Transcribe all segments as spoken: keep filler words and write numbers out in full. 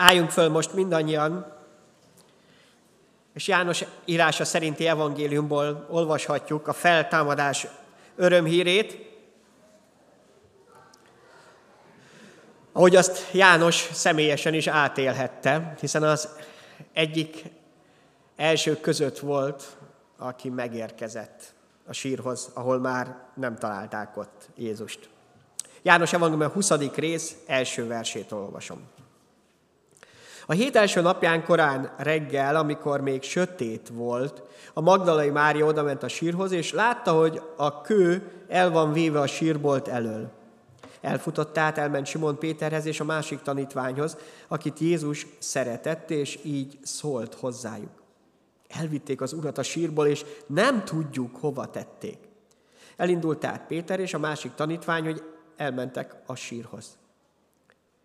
Álljunk föl most mindannyian, és János írása szerinti evangéliumból olvashatjuk a feltámadás örömhírét, ahogy azt János személyesen is átélhette, hiszen az egyik elsők között volt, aki megérkezett a sírhoz, ahol már nem találták ott Jézust. János evangélium huszadik rész első versétől olvasom. A hét első napján korán reggel, amikor még sötét volt, a Magdalai Mária odament a sírhoz, és látta, hogy a kő el van véve a sírbolt elől. Elfutott át, elment Simon Péterhez és a másik tanítványhoz, akit Jézus szeretett, és így szólt hozzájuk. Elvitték az Urat a sírból, és nem tudjuk, hova tették. Elindult át Péter és a másik tanítvány, hogy elmentek a sírhoz.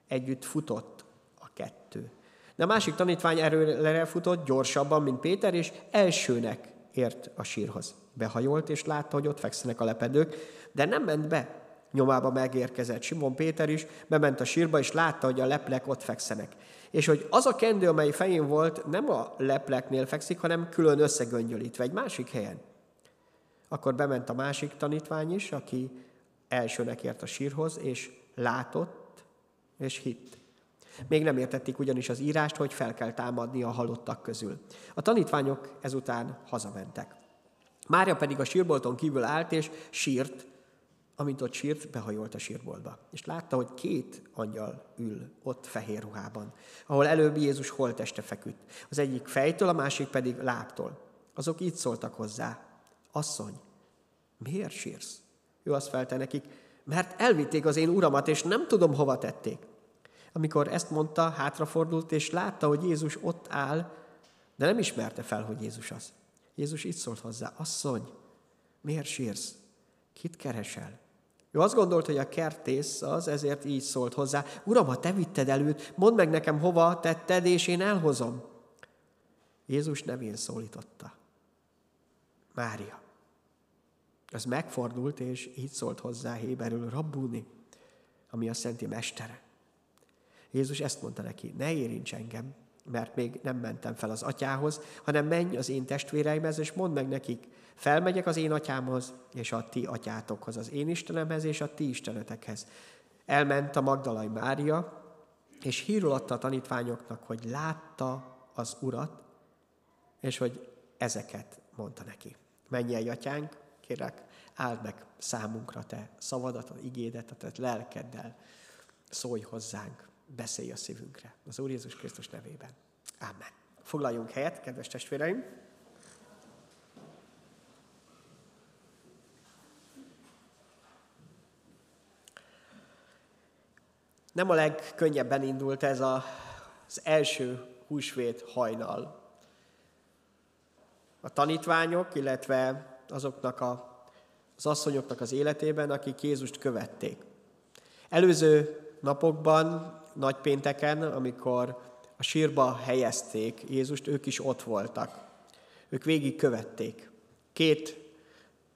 Együtt futott a kettő. De a másik tanítvány erőre futott, gyorsabban, mint Péter, és elsőnek ért a sírhoz. Behajolt, és látta, hogy ott fekszenek a lepedők, de nem ment be. Nyomába megérkezett Simon Péter is, bement a sírba, és látta, hogy a leplek ott fekszenek. És hogy az a kendő, amely fején volt, nem a lepleknél fekszik, hanem külön összegöngyölítve egy másik helyen. Akkor bement a másik tanítvány is, aki elsőnek ért a sírhoz, és látott, és hitt. Még nem értették ugyanis az írást, hogy fel kell támadni a halottak közül. A tanítványok ezután hazamentek. Mária pedig a sírbolton kívül állt, és sírt, amint ott sírt, behajolt a sírboltba, és látta, hogy két angyal ül ott fehér ruhában, ahol előbb Jézus holtteste feküdt, az egyik fejtől, a másik pedig lábtól. Azok így szóltak hozzá: Asszony, miért sírsz? Ő azt felte nekik: mert elvitték az én uramat, és nem tudom, hova tették. Amikor ezt mondta, hátrafordult, és látta, hogy Jézus ott áll, de nem ismerte fel, hogy Jézus az. Jézus így szólt hozzá: Asszony, miért sírsz? Kit keresel? Ő azt gondolt, hogy a kertész az, ezért így szólt hozzá: Uram, ha te vitted el őt, mondd meg nekem, hova tetted, és én elhozom. Jézus nevén szólította: Mária. Az megfordult, és így szólt hozzá héberül: Rabbuni, ami azt jelenti mestere. Jézus ezt mondta neki: ne érints engem, mert még nem mentem fel az atyához, hanem menj az én testvéreimhez, és mondd meg nekik: felmegyek az én atyámhoz, és a ti atyátokhoz, az én Istenemhez, és a ti istenetekhez. Elment a Magdalai Mária, és hírül adta a tanítványoknak, hogy látta az Urat, és hogy ezeket mondta neki: Mennyei atyánk, kérlek, áld meg számunkra te szavadat, a igédet, a te lelkeddel szólj hozzánk, beszélj a szívünkre. Az Úr Jézus Krisztus nevében. Amen. Foglaljunk helyet, kedves testvéreim! Nem a legkönnyebben indult ez a, az első húsvét hajnal. A tanítványok, illetve azoknak a, az asszonyoknak az életében, akik Jézust követték. Előző napokban, nagypénteken, amikor a sírba helyezték Jézust, ők is ott voltak. Ők végig követték. Két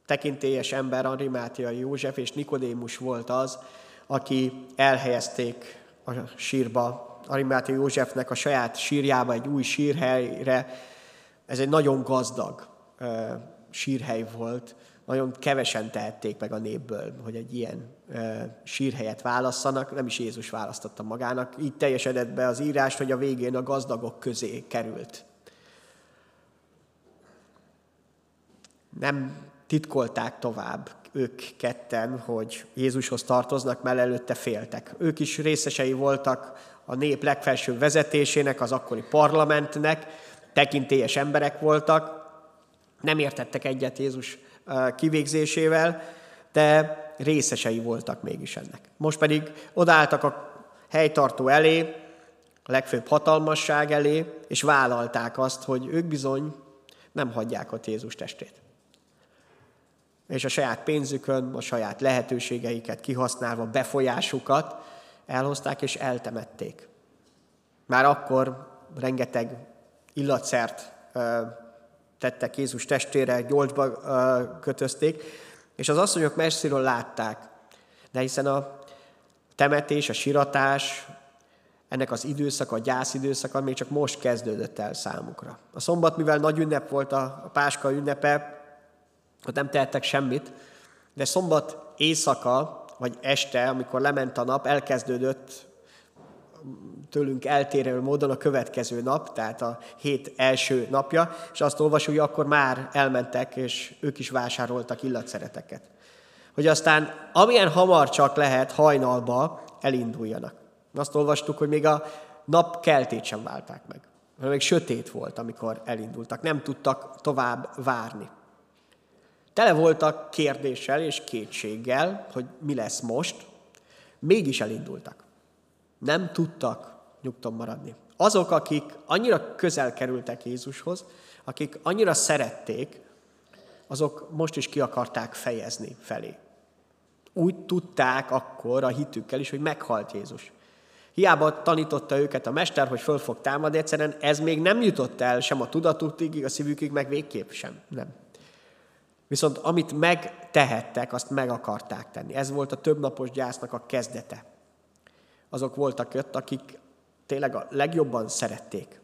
tekintélyes ember, Arimátiai József és Nikodémus volt az, aki elhelyezték a sírba. Arimátiai Józsefnek a saját sírjába, egy új sírhelyre. Ez egy nagyon gazdag sírhely volt. Nagyon kevesen tehették meg a népből, hogy egy ilyen sírhelyet válasszanak. Nem is Jézus választotta magának. Így teljesedett be az írás, hogy a végén a gazdagok közé került. Nem titkolták tovább ők ketten, hogy Jézushoz tartoznak, mert előtte féltek. Ők is részesei voltak a nép legfelsőbb vezetésének, az akkori parlamentnek, tekintélyes emberek voltak, nem értettek egyet Jézus kivégzésével, de részesei voltak mégis ennek. Most pedig odaálltak a helytartó elé, a legfőbb hatalmasság elé, és vállalták azt, hogy ők bizony nem hagyják ott Jézus testét. És a saját pénzükön, a saját lehetőségeiket kihasználva, befolyásukat elhozták és eltemették. Már akkor rengeteg illatszert tettek Jézus testére, gyolcsba kötözték, és az asszonyok messziről látták. De hiszen a temetés, a síratás Ennek az időszaka, a gyász időszaka még csak most kezdődött el számukra. A szombat, mivel nagy ünnep volt a Páska ünnepe, ott nem tehettek semmit, de szombat éjszaka, vagy este, amikor lement a nap, elkezdődött tőlünk eltérő módon a következő nap, tehát a hét első napja, és azt olvasjuk, hogy akkor már elmentek, és ők is vásároltak illatszereteket. Hogy aztán amilyen hamar csak lehet hajnalba elinduljanak. Azt olvastuk, hogy még a nap keltét sem válták meg, mert még sötét volt, amikor elindultak. Nem tudtak tovább várni. Tele voltak kérdéssel és kétséggel, hogy mi lesz most. Mégis elindultak. Nem tudtak nyugton maradni. Azok, akik annyira közel kerültek Jézushoz, akik annyira szerették, azok most is ki akarták fejezni felé. Úgy tudták akkor a hitükkel is, hogy meghalt Jézus. Hiába tanította őket a mester, hogy föl fog támadni, egyszerűen ez még nem jutott el sem a tudatukig, a szívükig, meg végképp sem. Nem. Viszont amit megtehettek, azt meg akarták tenni. Ez volt a többnapos gyásznak a kezdete. Azok voltak ott, akik tényleg a legjobban szerették.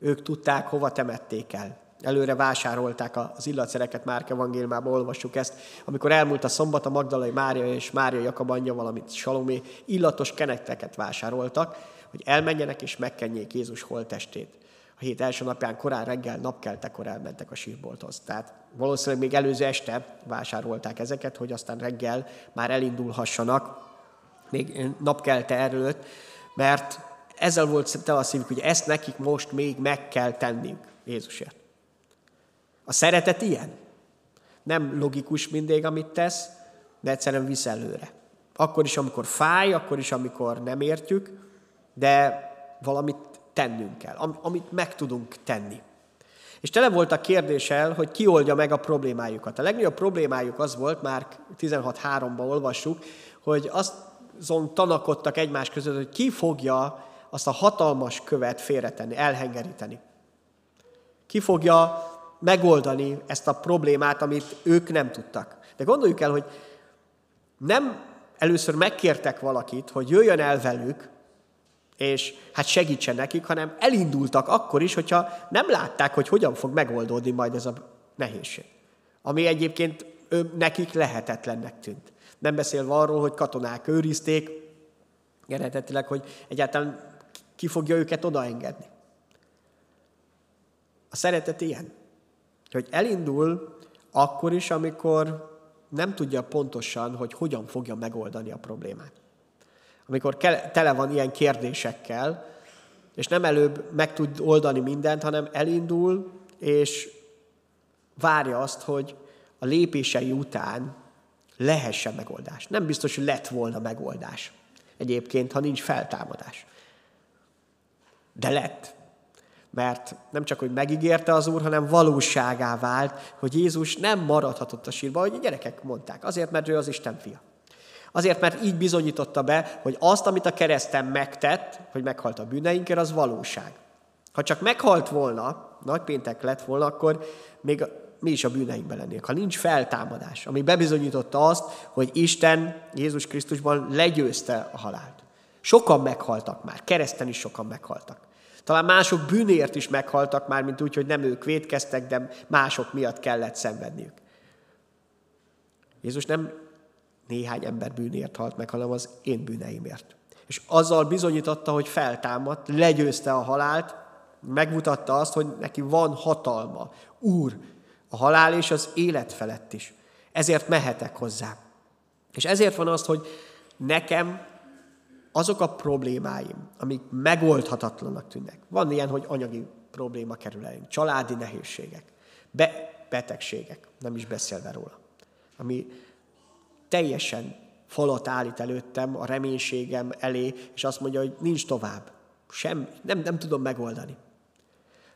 Ők tudták, hova temették el. Előre vásárolták az illatszereket, Márk evangéliumában olvassuk ezt. Amikor elmúlt a szombat, a Magdalai Mária és Mária Jakab anyja, valamint Salomé illatos keneteket vásároltak, hogy elmenjenek és megkenjék Jézus holttestét. A hét első napján korán reggel, napkeltekor elmentek a sírbolthoz. Tehát valószínűleg még előző este vásárolták ezeket, hogy aztán reggel már elindulhassanak, még napkelte előtt, mert ezzel volt tele a szívük, hogy ezt nekik most még meg kell tennünk Jézusért. A szeretet ilyen. Nem logikus mindig, amit tesz, de egyszerűen visz előre. Akkor is, amikor fáj, akkor is, amikor nem értjük, de valamit tennünk kell, amit meg tudunk tenni. És tele volt a kérdéssel, hogy ki oldja meg a problémájukat. A legnagyobb problémájuk az volt, már tizenhat három-ban olvassuk, hogy azon tanakodtak egymás között, hogy ki fogja azt a hatalmas követ félretenni, elhengeríteni. Ki fogja megoldani ezt a problémát, amit ők nem tudtak. De gondoljuk el, hogy nem először megkértek valakit, hogy jöjjön el velük, és hát segítsen nekik, hanem elindultak akkor is, hogyha nem látták, hogy hogyan fog megoldódni majd ez a nehézség. Ami egyébként ő, nekik lehetetlennek tűnt. Nem beszélve arról, hogy katonák őrizték, eredetileg, hogy egyáltalán ki fogja őket odaengedni. A szeretet ilyen, hogy elindul akkor is, amikor nem tudja pontosan, hogy hogyan fogja megoldani a problémát. Amikor tele van ilyen kérdésekkel, és nem előbb meg tud oldani mindent, hanem elindul, és várja azt, hogy a lépései után lehessen megoldás. Nem biztos, hogy lett volna megoldás. Egyébként, ha nincs feltámadás. De lett. Mert nem csak, hogy megígérte az Úr, hanem valóságá vált, hogy Jézus nem maradhatott a sírba, ahogy a gyerekek mondták. Azért, mert ő az Isten fia. Azért, mert így bizonyította be, hogy azt, amit a kereszten megtett, hogy meghalt a bűneinkért, az valóság. Ha csak meghalt volna, nagypéntek lett volna, akkor még mi is a bűneinkben lennénk. Ha nincs feltámadás, ami bebizonyította azt, hogy Isten Jézus Krisztusban legyőzte a halált. Sokan meghaltak már, kereszten is sokan meghaltak. Talán mások bűnért is meghaltak már, mint úgy, hogy nem ők vétkeztek, de mások miatt kellett szenvedniük. Jézus nem néhány ember bűnért halt meg, hanem az én bűneimért. És azzal bizonyította, hogy feltámadt, legyőzte a halált, megmutatta azt, hogy neki van hatalma. Úr, a halál és az élet felett is. Ezért mehetek hozzá. És ezért van az, hogy nekem azok a problémáim, amik megoldhatatlanak tűnnek. Van ilyen, hogy anyagi probléma kerül elém, családi nehézségek, be- betegségek, nem is beszélve róla, ami teljesen falat állít előttem, a reménységem elé, és azt mondja, hogy nincs tovább, sem, nem, nem tudom megoldani.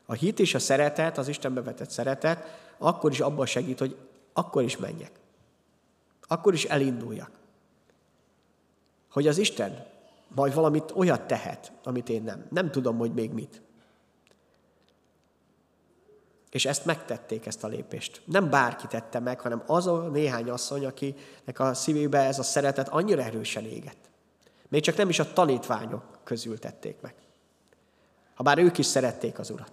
A hit és a szeretet, az Istenbe vetett szeretet, akkor is abban segít, hogy akkor is menjek, akkor is elinduljak, hogy az Isten majd valamit olyat tehet, amit én nem. Nem tudom, hogy még mit. És ezt megtették, ezt a lépést. Nem bárki tette meg, hanem az a néhány asszony, akinek a szívébe ez a szeretet annyira erősen égett. Még csak nem is a tanítványok közül tették meg. Habár ők is szerették az Urat.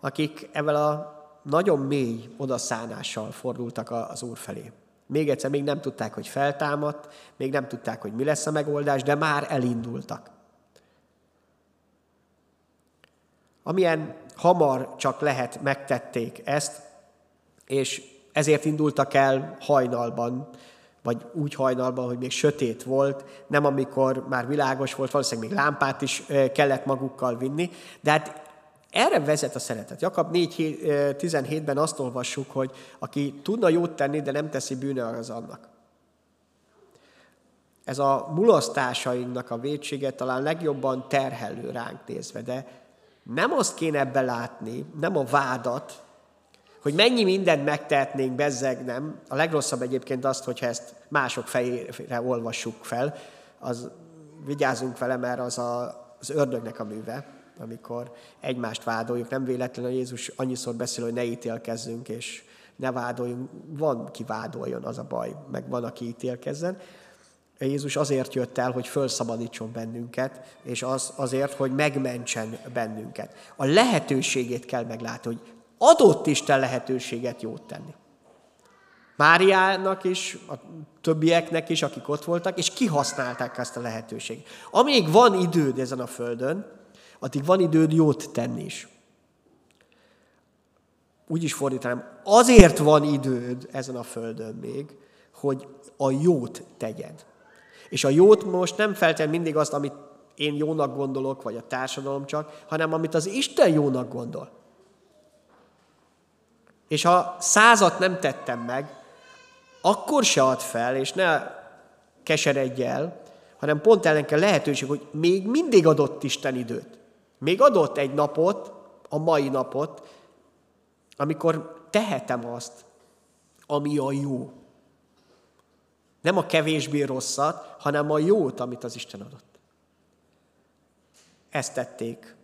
Akik evel a nagyon mély odaszánással fordultak az Úr felé. Még egyszer még nem tudták, hogy feltámadt, még nem tudták, hogy mi lesz a megoldás, de már elindultak. Amilyen hamar csak lehet, megtették ezt, és ezért indultak el hajnalban, vagy úgy hajnalban, hogy még sötét volt, nem amikor már világos volt, valószínűleg még lámpát is kellett magukkal vinni, de hát erre vezet a szeretet. Jakab négy tizenhétben azt olvassuk, hogy aki tudna jót tenni, de nem teszi, bűne az annak. Ez a mulasztásainknak a vétsége talán legjobban terhelő ránk nézve, de nem azt kéne ebbe látni, nem a vádat, hogy mennyi mindent megtehetnénk, bezzeg nem. A legrosszabb egyébként azt, hogyha ezt mások fejére olvassuk fel, az vigyázzunk vele, mert az a, az ördögnek a műve, amikor egymást vádoljuk. Nem véletlenül Jézus annyiszor beszél, hogy ne ítélkezzünk, és ne vádoljunk. Van, ki vádoljon, az a baj, meg van, aki ítélkezzen. Jézus azért jött el, hogy felszabadítson bennünket, és az, azért, hogy megmentsen bennünket. A lehetőségét kell meglátni, hogy adott Isten lehetőséget jót tenni. Máriának is, a többieknek is, akik ott voltak, és kihasználták ezt a lehetőséget. Amíg van időd ezen a földön, addig van időd jót tenni is. Úgy is fordítanám, azért van időd ezen a földön még, hogy a jót tegyed. És a jót most nem feltétlenül mindig azt, amit én jónak gondolok, vagy a társadalom csak, hanem amit az Isten jónak gondol. És ha százat nem tettem meg, akkor se add fel, és ne keseredj el, hanem pont ellenke lehetőség, hogy még mindig adott Isten időt. Még adott egy napot, a mai napot, amikor tehetem azt, ami a jó. Nem a kevésbé rosszat, hanem a jót, amit az Isten adott. Ezt tették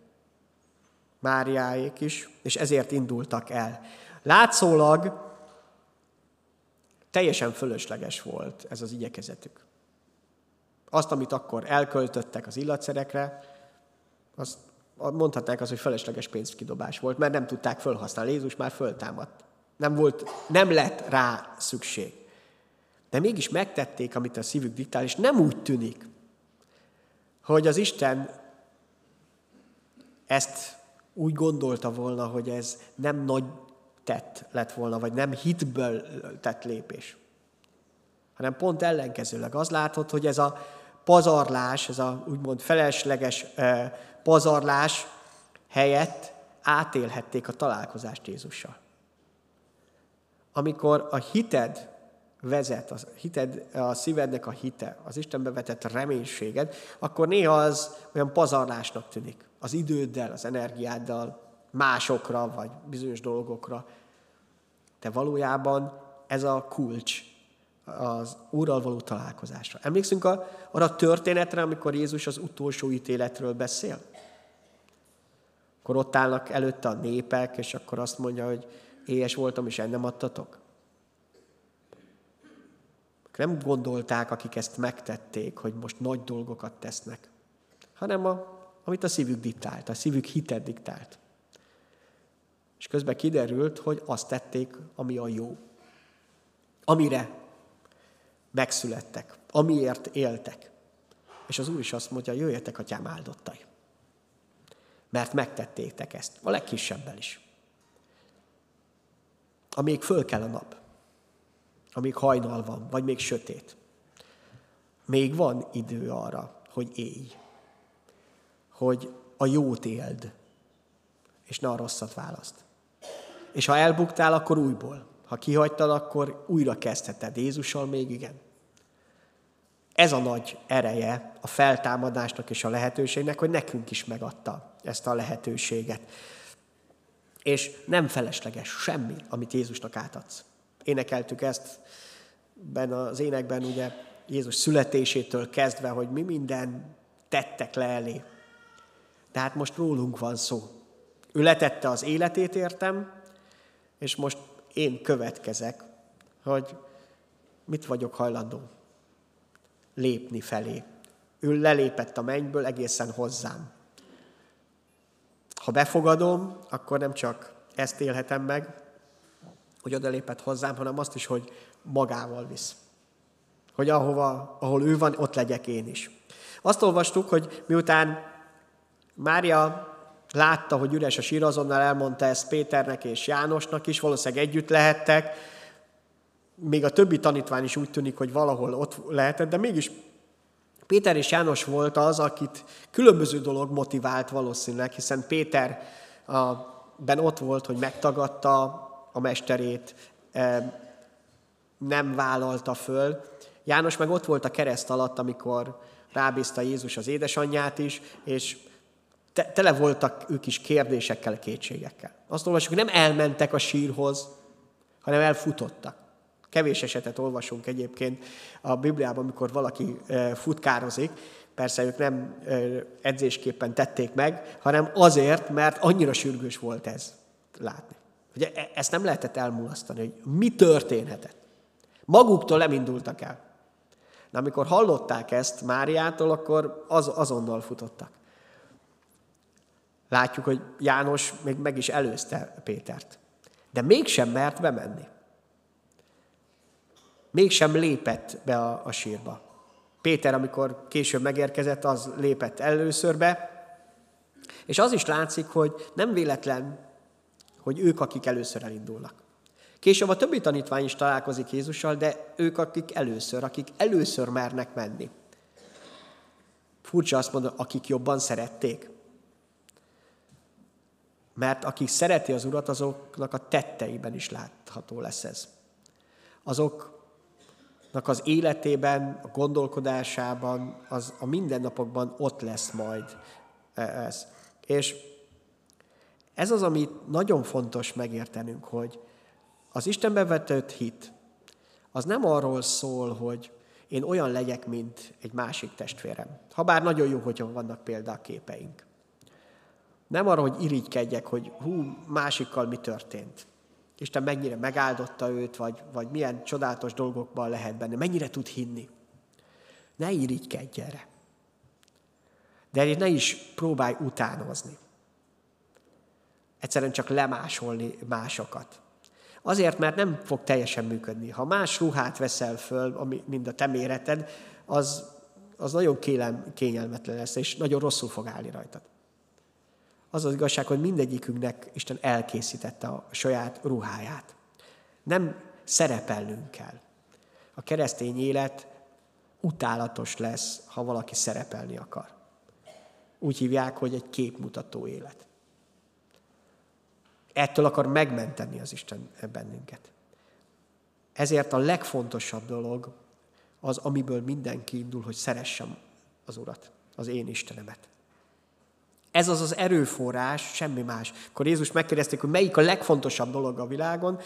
Máriáék is, és ezért indultak el. Látszólag teljesen fölösleges volt ez az igyekezetük. Azt, amit akkor elköltöttek az illatszerekre, azt mondhatnák az, hogy fölösleges pénzkidobás volt, mert nem tudták fölhasználni. Jézus már föltámadt. Nem volt, nem lett rá szükség. De mégis megtették, amit a szívük diktál, és nem úgy tűnik, hogy az Isten ezt úgy gondolta volna, hogy ez nem nagy tett lett volna, vagy nem hitből tett lépés. Hanem pont ellenkezőleg az látod, hogy ez a pazarlás, ez a úgymond felesleges pazarlás helyett átélhették a találkozást Jézussal. Amikor a hited vezet, a, hited, a szívednek a hite, az Istenbe vetett reménységed, akkor néha az olyan pazarlásnak tűnik. Az időddel, az energiáddal, másokra, vagy bizonyos dolgokra. De valójában ez a kulcs az Úrral való találkozásra. Emlékszünk arra a történetre, amikor Jézus az utolsó ítéletről beszél? Akkor ott állnak előtte a népek, és akkor azt mondja, hogy éhes voltam, és el nem adtatok. Nem gondolták, akik ezt megtették, hogy most nagy dolgokat tesznek, hanem a, amit a szívük diktált, a szívük hitet diktált. És közben kiderült, hogy azt tették, ami a jó. Amire megszülettek, amiért éltek. És az Úr is azt mondja, jöjjetek, atyám áldottai. Mert megtettétek ezt, a legkisebbel is. Amíg föl kell a nap, amíg hajnal van, vagy még sötét. Még van idő arra, hogy élj, hogy a jót éld, és ne a rosszat választ. És ha elbuktál, akkor újból. Ha kihagytad, akkor újra kezdheted. Jézussal még igen. Ez a nagy ereje a feltámadásnak és a lehetőségnek, hogy nekünk is megadta ezt a lehetőséget. És nem felesleges semmi, amit Jézusnak átadsz. Énekeltük ezt benne az énekben, ugye Jézus születésétől kezdve, hogy mi minden tettek le elé. De hát most rólunk van szó. Ő letette az életét, értem, és most én következek, hogy mit vagyok hajlandó lépni felé, Ő lelépett a mennyből egészen hozzám. Ha befogadom, akkor nem csak ezt élhetem meg, hogy odalépett hozzám, hanem azt is, hogy magával visz. Hogy ahova, ahol ő van, ott legyek én is. Azt olvastuk, hogy miután Mária látta, hogy üres a sír, azonnal elmondta ezt Péternek és Jánosnak is, valószínűleg együtt lehettek. Még a többi tanítvány is úgy tűnik, hogy valahol ott lehetett, de mégis Péter és János volt az, akit különböző dolog motivált valószínűleg, hiszen Péterben ott volt, hogy megtagadta a mesterét, nem vállalta föl. János meg ott volt a kereszt alatt, amikor rábízta Jézus az édesanyját is, és tele voltak ők is kérdésekkel, kétségekkel. Azt olvasjuk, hogy nem elmentek a sírhoz, hanem elfutottak. Kevés esetet olvasunk egyébként a Bibliában, amikor valaki futkározik. Persze ők nem edzésképpen tették meg, hanem azért, mert annyira sürgős volt ez látni. Ugye ezt nem lehetett elmulasztani, hogy mi történhetett. Maguktól nem indultak el. De amikor hallották ezt Máriától, akkor az, azonnal futottak. Látjuk, hogy János még meg is előzte Pétert. De mégsem mert bemenni. Mégsem lépett be a, a sírba. Péter, amikor később megérkezett, az lépett először be. És az is látszik, hogy nem véletlen, hogy ők, akik először elindulnak. Később a többi tanítvány is találkozik Jézussal, de ők, akik először, akik először mernek menni. Furcsa azt mondani, akik jobban szerették. Mert akik szereti az Urat, azoknak a tetteiben is látható lesz ez. Azoknak az életében, a gondolkodásában, az a mindennapokban ott lesz majd ez. És ez az, amit nagyon fontos megértenünk, hogy az Istenbe vetett hit, az nem arról szól, hogy én olyan legyek, mint egy másik testvérem. Habár nagyon jó, hogyha vannak példaképeink. Nem arra, hogy irigykedjek, hogy hú, másikkal mi történt. Isten mennyire megáldotta őt, vagy, vagy milyen csodálatos dolgokban lehet benne, mennyire tud hinni. Ne irigykedj erre. De ne is próbálj utánozni. Egyszerűen csak lemásolni másokat. Azért, mert nem fog teljesen működni. Ha más ruhát veszel föl, ami, mind a te méreted, az, az nagyon kélem, kényelmetlen lesz, és nagyon rosszul fog állni rajtad. Az az igazság, hogy mindegyikünknek Isten elkészítette a saját ruháját. Nem szerepelnünk kell. A keresztény élet utálatos lesz, ha valaki szerepelni akar. Úgy hívják, hogy egy képmutató élet. Ettől akar megmenteni az Isten bennünket. Ezért a legfontosabb dolog az, amiből mindenki indul, hogy szeressem az Urat, az én Istenemet. Ez az az erőforrás, semmi más. Akkor Jézus megkérdezték, hogy melyik a legfontosabb dolog a világon.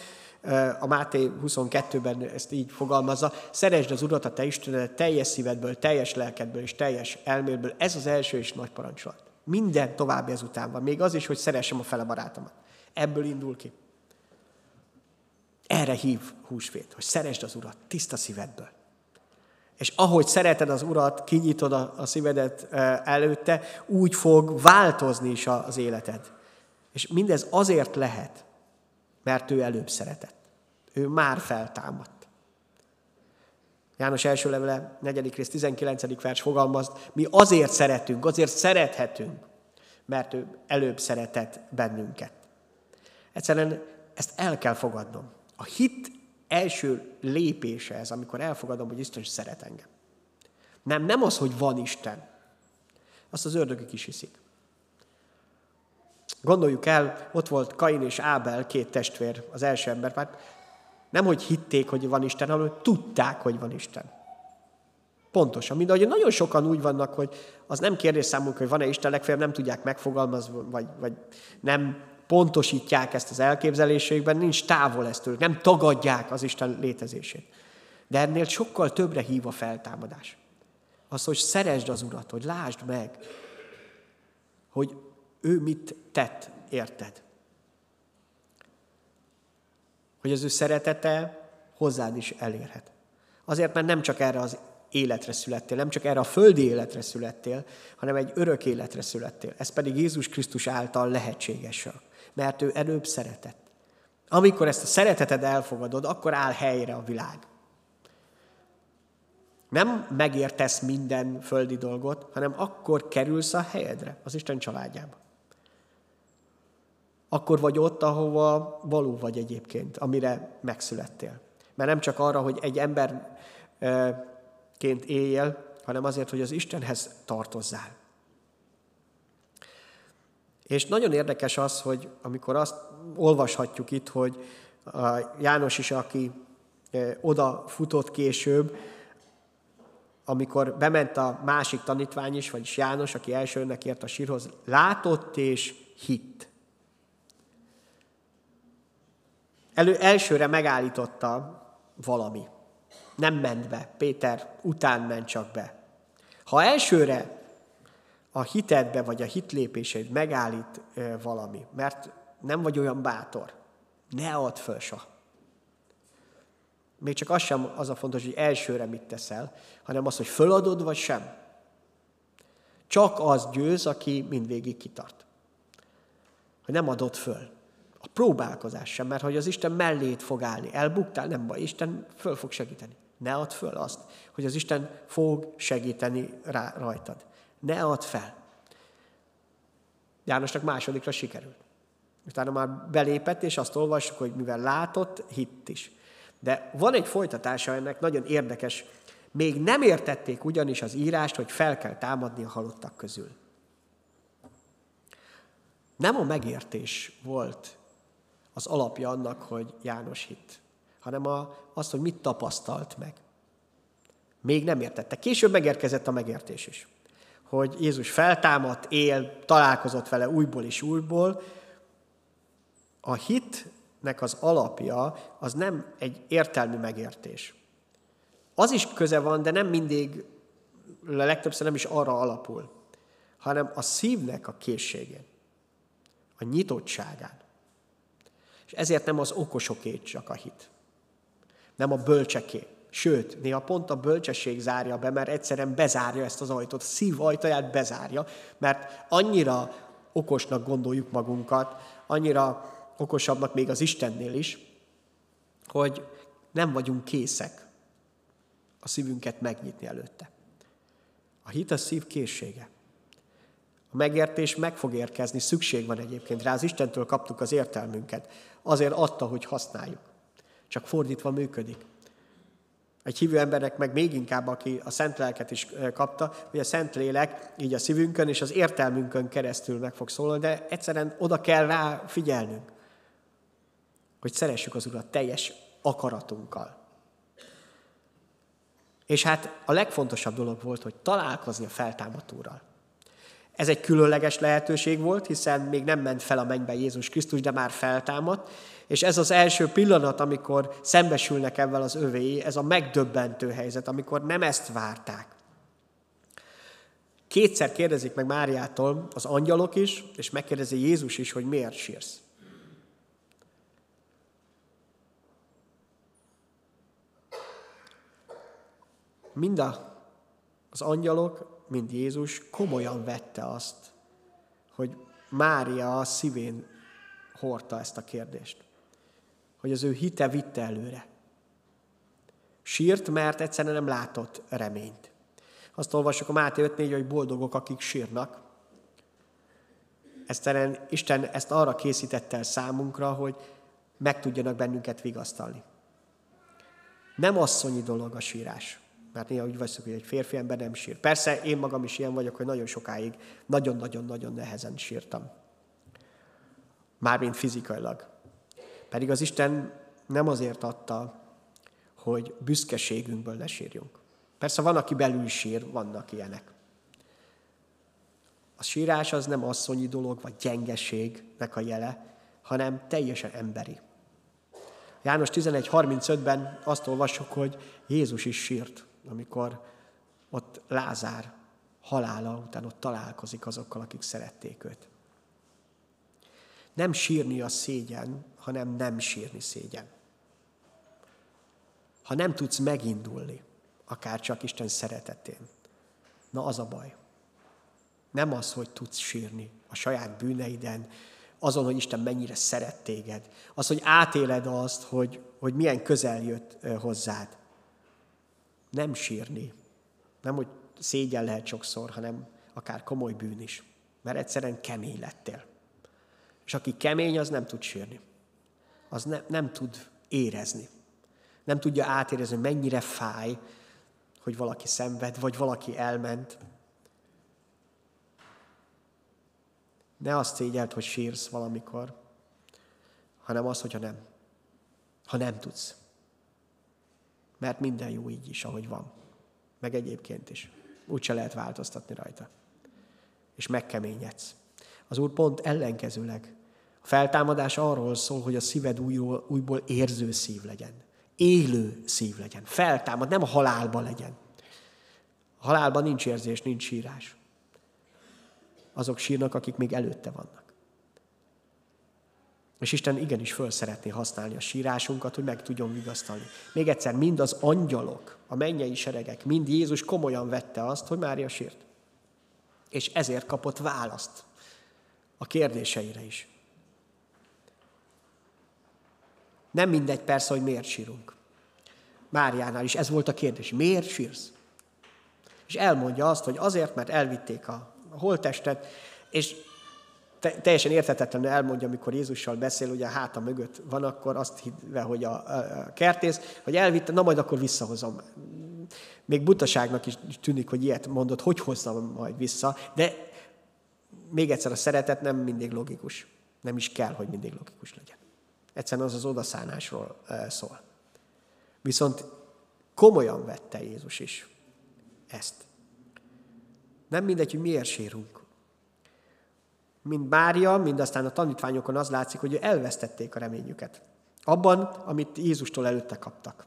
A Máté huszonkettőben ezt így fogalmazza. Szeresd az Urat, a te Istenedet teljes szívedből, teljes lelkedből és teljes elmédből. Ez az első és nagy parancsolat. Minden további ezután van. Még az is, hogy szeressem a fele barátomat. Ebből indul ki. Erre hív húsvét, hogy szeresd az Urat tiszta szívedből. És ahogy szereted az Urat, kinyitod a szívedet előtte, úgy fog változni is az életed. És mindez azért lehet, mert ő előbb szeretett. Ő már feltámadt. János első levele, negyedik rész, tizenkilencedik vers fogalmazd, mi azért szeretünk, azért szerethetünk, mert ő előbb szeretett bennünket. Egyszerűen ezt el kell fogadnom. A hit első lépése ez, amikor elfogadom, hogy Isten szeret engem. Nem, nem az, hogy van Isten. Azt az ördögök is hiszik. Gondoljuk el, ott volt Kain és Ábel, két testvér, az első emberpár. Nem, hogy hitték, hogy van Isten, hanem, hogy tudták, hogy van Isten. Pontosan. Mindahogy nagyon sokan úgy vannak, hogy az nem kérdés számunkra, hogy van-e Isten, legfeljebb nem tudják megfogalmazni, vagy, vagy nem pontosítják ezt az elképzeléseikben, nincs távol ezt tőlük, nem tagadják az Isten létezését. De ennél sokkal többre hív a feltámadás. Az, hogy szeresd az Urat, hogy lásd meg, hogy ő mit tett, érted. Hogy az ő szeretete hozzád is elérhet. Azért, mert nem csak erre az életre születtél. Nem csak erre a földi életre születtél, hanem egy örök életre születtél. Ez pedig Jézus Krisztus által lehetséges, mert ő előbb szeretett. Amikor ezt a szereteted elfogadod, akkor áll helyre a világ. Nem megértesz minden földi dolgot, hanem akkor kerülsz a helyedre, az Isten családjába. Akkor vagy ott, ahova való vagy egyébként, amire megszülettél. Mert nem csak arra, hogy egy emberként éljél, hanem azért, hogy az Istenhez tartozzál. És nagyon érdekes az, hogy amikor azt olvashatjuk itt, hogy János is, aki oda futott később, amikor bement a másik tanítvány is, vagyis János, aki elsőnek ért a sírhoz, látott és hitt. Elő, elsőre megállította valami. Nem ment be. Péter után ment csak be. Ha elsőre a hitedbe, vagy a hitlépéseid megállít e, valami, mert nem vagy olyan bátor, ne add föl soha. Még csak az sem az a fontos, hogy elsőre mit teszel, hanem az, hogy föladod, vagy sem. Csak az győz, aki mindvégig kitart. Hogy nem adod föl. A próbálkozás sem, mert hogy az Isten mellét fog állni. Elbuktál, nem baj, Isten föl fog segíteni. Ne add föl azt, hogy az Isten fog segíteni rá, rajtad. Ne add fel. Jánosnak másodikra sikerült. Utána már belépett, és azt olvassuk, hogy mivel látott, hitt is. De van egy folytatása ennek, nagyon érdekes. Még nem értették ugyanis az írást, hogy fel kell támadni a halottak közül. Nem a megértés volt az alapja annak, hogy János hitt, hanem az, hogy mit tapasztalt meg. Még nem értette. Később megérkezett a megértés is. Hogy Jézus feltámadt, él, találkozott vele újból és újból. A hitnek az alapja az nem egy értelmű megértés. Az is köze van, de nem mindig, legtöbbször nem is arra alapul, hanem a szívnek a készségén, a nyitottságán. És ezért nem az okosoké csak a hit, nem a bölcseké. Sőt, néha pont a bölcsesség zárja be, mert egyszerűen bezárja ezt az ajtót, a szív ajtaját bezárja, mert annyira okosnak gondoljuk magunkat, annyira okosabbnak még az Istennél is, hogy nem vagyunk készek a szívünket megnyitni előtte. A hit a szív készsége. A megértés meg fog érkezni, szükség van egyébként rá, az Istentől kaptuk az értelmünket. Azért adta, hogy használjuk. Csak fordítva működik. Egy hívő embernek meg még inkább, aki a Szent Lelket is kapta, hogy a Szent Lélek így a szívünkön és az értelmünkön keresztül meg fog szólni, de egyszerűen oda kell rá figyelnünk, hogy szeressük az Urat teljes akaratunkkal. És hát a legfontosabb dolog volt, hogy találkozni a feltámadt Úrral. Ez egy különleges lehetőség volt, hiszen még nem ment fel a mennybe Jézus Krisztus, de már feltámadt, és ez az első pillanat, amikor szembesülnek ezzel az övéi, ez a megdöbbentő helyzet, amikor nem ezt várták. Kétszer kérdezik meg Máriától az angyalok is, és megkérdezi Jézus is, hogy miért sírsz. Mind a, az angyalok, mint Jézus komolyan vette azt, hogy Mária a szívén hordta ezt a kérdést. Hogy az ő hite vitte előre. Sírt, mert egyszerűen nem látott reményt. Azt olvassuk a Máté öt négy, hogy boldogok, akik sírnak. Ezteren Isten ezt arra készítette el számunkra, hogy meg tudjanak bennünket vigasztalni. Nem asszonyi dolog a sírás. Mert néha úgy veszük, hogy egy férfi ember nem sír. Persze, én magam is ilyen vagyok, hogy nagyon sokáig, nagyon-nagyon-nagyon nehezen sírtam. Mármint fizikailag. Pedig az Isten nem azért adta, hogy büszkeségünkből ne sírjunk. Persze van, aki belül sír, vannak ilyenek. A sírás az nem asszonyi dolog, vagy gyengeségnek a jele, hanem teljesen emberi. János tizenegy harmincötben azt olvassuk, hogy Jézus is sírt, amikor ott Lázár halála után ott találkozik azokkal, akik szerették őt. Nem sírni a szégyen, hanem nem sírni szégyen. Ha nem tudsz megindulni, akár csak Isten szeretetén. Na, az a baj. Nem az, hogy tudsz sírni a saját bűneiden, azon, hogy Isten mennyire szeret téged. Az, hogy átéled azt, hogy, hogy milyen közel jött hozzád. Nem sírni. Nem, hogy szégyen lehet sokszor, hanem akár komoly bűn is. Mert egyszerűen kemény lettél. És aki kemény, az nem tud sírni. Az ne, nem tud érezni. Nem tudja átérezni, mennyire fáj, hogy valaki szenved, vagy valaki elment. Ne azt szégyeld, hogy sírsz valamikor, hanem az, hogyha nem. Ha nem tudsz. Mert minden jó így is, ahogy van. Meg egyébként is. Úgyse lehet változtatni rajta. És megkeményedsz. Az Úr pont ellenkezőleg. A feltámadás arról szól, hogy a szíved újból, újból érző szív legyen. Élő szív legyen. Feltámad, nem a halálban legyen. A halálban nincs érzés, nincs sírás. Azok sírnak, akik még előtte vannak. És Isten igenis föl szeretné használni a sírásunkat, hogy meg tudjon vigasztalni. Még egyszer, mind az angyalok, a mennyei seregek, mind Jézus komolyan vette azt, hogy Mária sírt. És ezért kapott választ a kérdéseire is. Nem mindegy persze, hogy miért sírunk. Máriánál is ez volt a kérdés. Miért sírsz? És elmondja azt, hogy azért, mert elvitték a holttestet, és teljesen érthetetlenül elmondja, amikor Jézussal beszél, ugye a háta mögött van, akkor azt hittve, hogy a, a kertész, hogy elvitte, na majd akkor visszahozom. Még butaságnak is tűnik, hogy ilyet mondott, hogy hozzam majd vissza, de még egyszer a szeretet nem mindig logikus. Nem is kell, hogy mindig logikus legyen. Egyszerűen az az odaszánásról szól. Viszont komolyan vette Jézus is ezt. Nem mindegy, hogy miért sírunk. Mind Mária, mind aztán a tanítványokon az látszik, hogy elvesztették a reményüket. Abban, amit Jézustól előtte kaptak.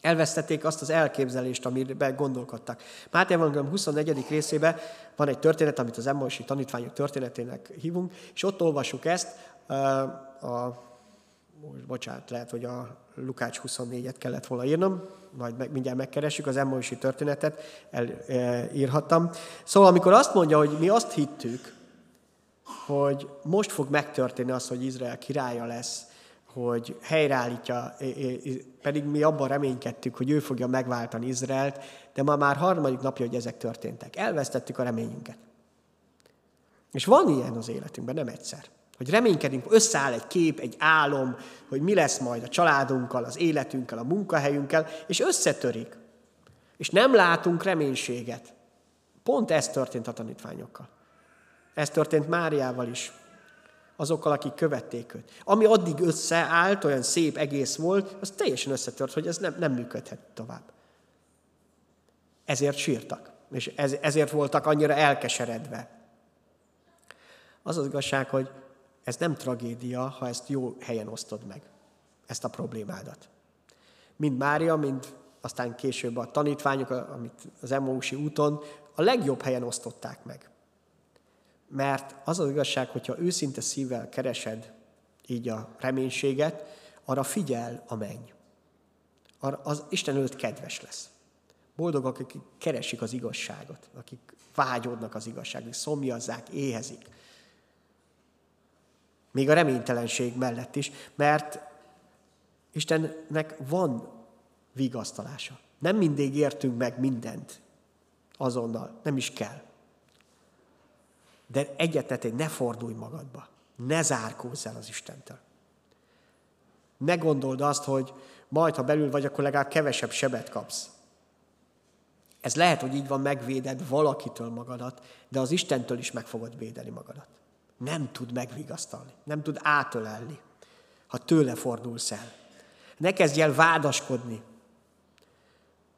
Elvesztették azt az elképzelést, amiben gondolkodtak. Máté evangélium huszonnegyedik részében van egy történet, amit az emmauszi tanítványok történetének hívunk, és ott olvassuk ezt, a, a, most bocsánat, lehet, hogy a Lukács huszonnégyet kellett volna írnom, majd meg, mindjárt megkeressük, az emmauszi történetet elírhattam. E, szóval, amikor azt mondja, hogy mi azt hittük, hogy most fog megtörténni az, hogy Izrael királya lesz, hogy helyreállítja, pedig mi abban reménykedtük, hogy ő fogja megváltani Izraelt, de ma már harmadik napja, hogy ezek történtek. Elvesztettük a reményünket. És van ilyen az életünkben, nem egyszer. Hogy reménykedünk, összeáll egy kép, egy álom, hogy mi lesz majd a családunkkal, az életünkkel, a munkahelyünkkel, és összetörik. És nem látunk reménységet. Pont ez történt a tanítványokkal. Ez történt Máriával is, azokkal, akik követték őt. Ami addig összeállt, olyan szép egész volt, az teljesen összetört, hogy ez nem, nem működhet tovább. Ezért sírtak, és ez, ezért voltak annyira elkeseredve. Az az igazság, hogy ez nem tragédia, ha ezt jó helyen osztod meg, ezt a problémádat. Mind Mária, mind aztán később a tanítványok, amit az emmausi úton a legjobb helyen osztották meg. Mert az az igazság, hogyha őszinte szívvel keresed így a reménységet, arra figyel a menny. Arra az Isten előtt kedves lesz. Boldogak, akik keresik az igazságot, akik vágyódnak az igazságot, szomjazzák, éhezik. Még a reménytelenség mellett is, mert Istennek van vigasztalása. Nem mindig értünk meg mindent azonnal, nem is kell. De egyetlen, ne fordulj magadba, ne zárkózz el az Istentől. Ne gondold azt, hogy majd, ha belül vagy, akkor legalább kevesebb sebet kapsz. Ez lehet, hogy így van, megvéded valakitől magadat, de az Istentől is meg fogod védeni magadat. Nem tud megvigasztalni, nem tud átölelni, ha tőle fordulsz el. Ne kezdj el vádaskodni,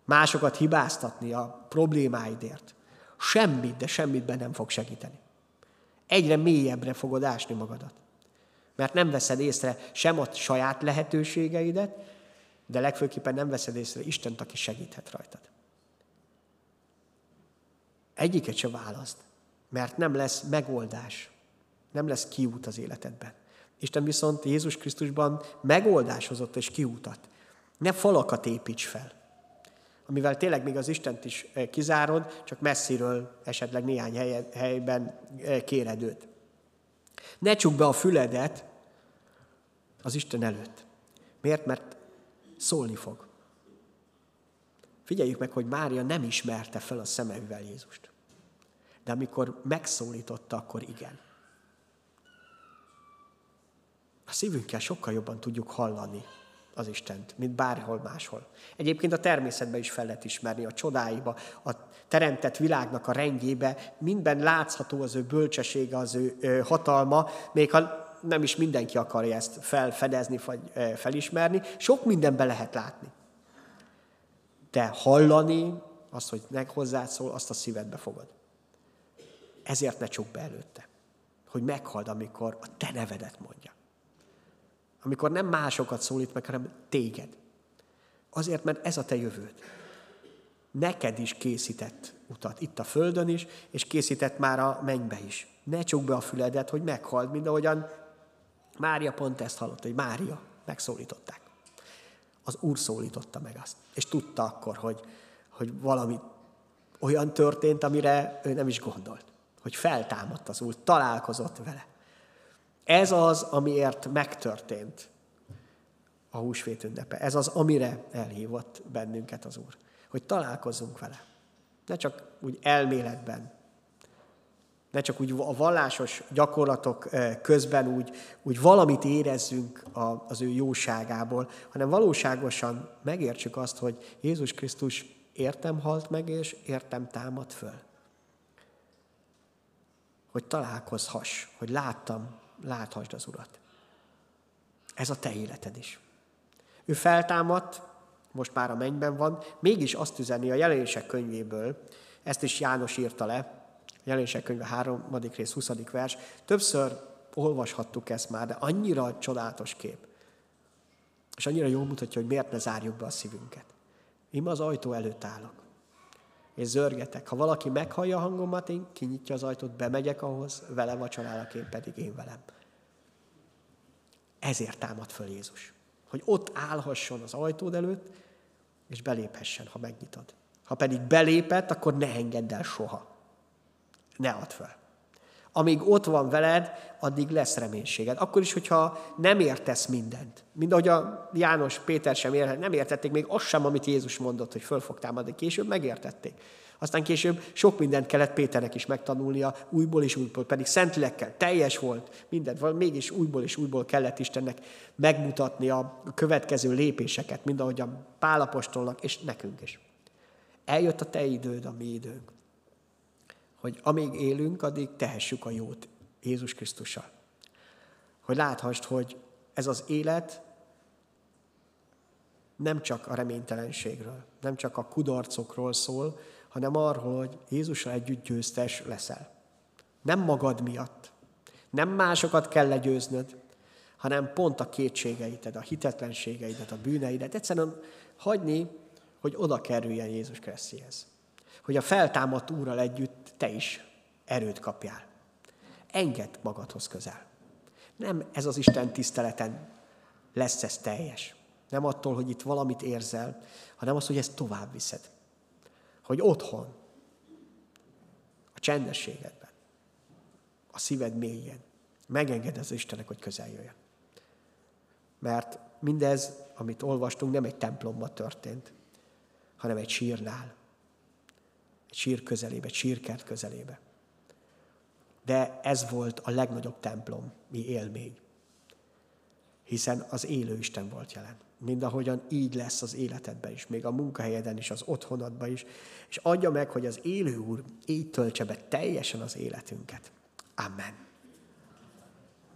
másokat hibáztatni a problémáidért. Semmit, de semmitben nem fog segíteni. Egyre mélyebbre fogod ásni magadat. Mert nem veszed észre sem a saját lehetőségeidet, de legfőképpen nem veszed észre Istent, aki segíthet rajtad. Egyiket se válaszd, mert nem lesz megoldás, nem lesz kiút az életedben. Isten viszont Jézus Krisztusban megoldás hozott és kiútat. Ne falakat építs fel, amivel tényleg még az Istent is kizárod, csak messziről esetleg néhány helyen, helyben kéred őt. Ne csukd be a füledet az Isten előtt. Miért? Mert szólni fog. Figyeljük meg, hogy Mária nem ismerte fel a szemeivel Jézust. De amikor megszólította, akkor igen. A szívünkkel sokkal jobban tudjuk hallani az Istent, mint bárhol máshol. Egyébként a természetben is fel lehet ismerni, a csodáiba, a teremtett világnak a rendjébe, mindben látható az ő bölcsessége, az ő hatalma, még ha nem is mindenki akarja ezt felfedezni, vagy felismerni, sok mindenben lehet látni. De hallani, azt, hogy hozzászól, azt a szívedbe fogod. Ezért ne csukd be előtte, hogy meghald, amikor a te nevedet mondja. Amikor nem másokat szólít meg, hanem téged. Azért, mert ez a te jövőd. Neked is készített utat, itt a földön is, és készített már a mennybe is. Ne csukd be a füledet, hogy meghald, mint ahogyan Mária pont ezt hallott, hogy Mária, megszólították. Az Úr szólította meg azt, és tudta akkor, hogy, hogy valami olyan történt, amire ő nem is gondolt, hogy feltámadt az Úr, találkozott vele. Ez az, amiért megtörtént a húsvét ünnepe. Ez az, amire elhívott bennünket az Úr. Hogy találkozzunk vele. Ne csak úgy elméletben, ne csak úgy a vallásos gyakorlatok közben úgy, úgy valamit érezzünk az ő jóságából, hanem valóságosan megértsük azt, hogy Jézus Krisztus értem halt meg, és értem támad föl. Hogy találkozhass, hogy láttam, láthasd az Urat. Ez a te életed is. Ő feltámadt, most már a mennyben van, mégis azt üzeni a Jelenések könyvéből, ezt is János írta le, Jelenések könyve három. rész huszadik vers. Többször olvashattuk ezt már, de annyira csodálatos kép. És annyira jól mutatja, hogy miért ne zárjuk be a szívünket. Én ma az ajtó előtt állok, és zörgetek. Ha valaki meghallja a hangomat, én kinyitja az ajtót, bemegyek ahhoz, vele vacsorálok, én pedig én velem. Ezért támad föl Jézus, hogy ott állhasson az ajtód előtt, és beléphessen, ha megnyitod. Ha pedig belépett, akkor ne engedd el soha. Ne add fel. Amíg ott van veled, addig lesz reménységed. Akkor is, hogyha nem értesz mindent. Mind ahogy a János, Péter sem értett, nem értették még azt sem, amit Jézus mondott, hogy föl fog támadni. Később megértették. Aztán később sok mindent kellett Péternek is megtanulnia, újból és újból, pedig Szentlélekkel teljes volt mindent, mégis újból és újból kellett Istennek megmutatni a következő lépéseket, mind ahogy a Pál apostolnak és nekünk is. Eljött a te időd, a mi időnk. Hogy amíg élünk, addig tehessük a jót Jézus Krisztussal. Hogy láthassd, hogy ez az élet nem csak a reménytelenségről, nem csak a kudarcokról szól, hanem arról, hogy Jézussal együtt győztes leszel. Nem magad miatt, nem másokat kell legyőznöd, hanem pont a kétségeidet, a hitetlenségeidet, a bűneidet. Egyszerűen hagyni, hogy oda kerüljen Jézus Krisztushoz. Hogy a feltámadt Úrral együtt te is erőt kapjál. Engedd magadhoz közel. Nem ez az Isten tiszteleten lesz ez teljes. Nem attól, hogy itt valamit érzel, hanem az, hogy ezt tovább viszed. Hogy otthon, a csendességedben, a szíved mélyén megengedd az Istennek, hogy közel jöjjön. Mert mindez, amit olvastunk, nem egy templomban történt, hanem egy sírnál. Sír közelébe, sírkert közelébe. De ez volt a legnagyobb templom, mi élmény. Hiszen az élő Isten volt jelen. Mindahogyan így lesz az életedben is, még a munkahelyeden is, az otthonodban is. És adja meg, hogy az élő Úr így töltse be teljesen az életünket. Amen.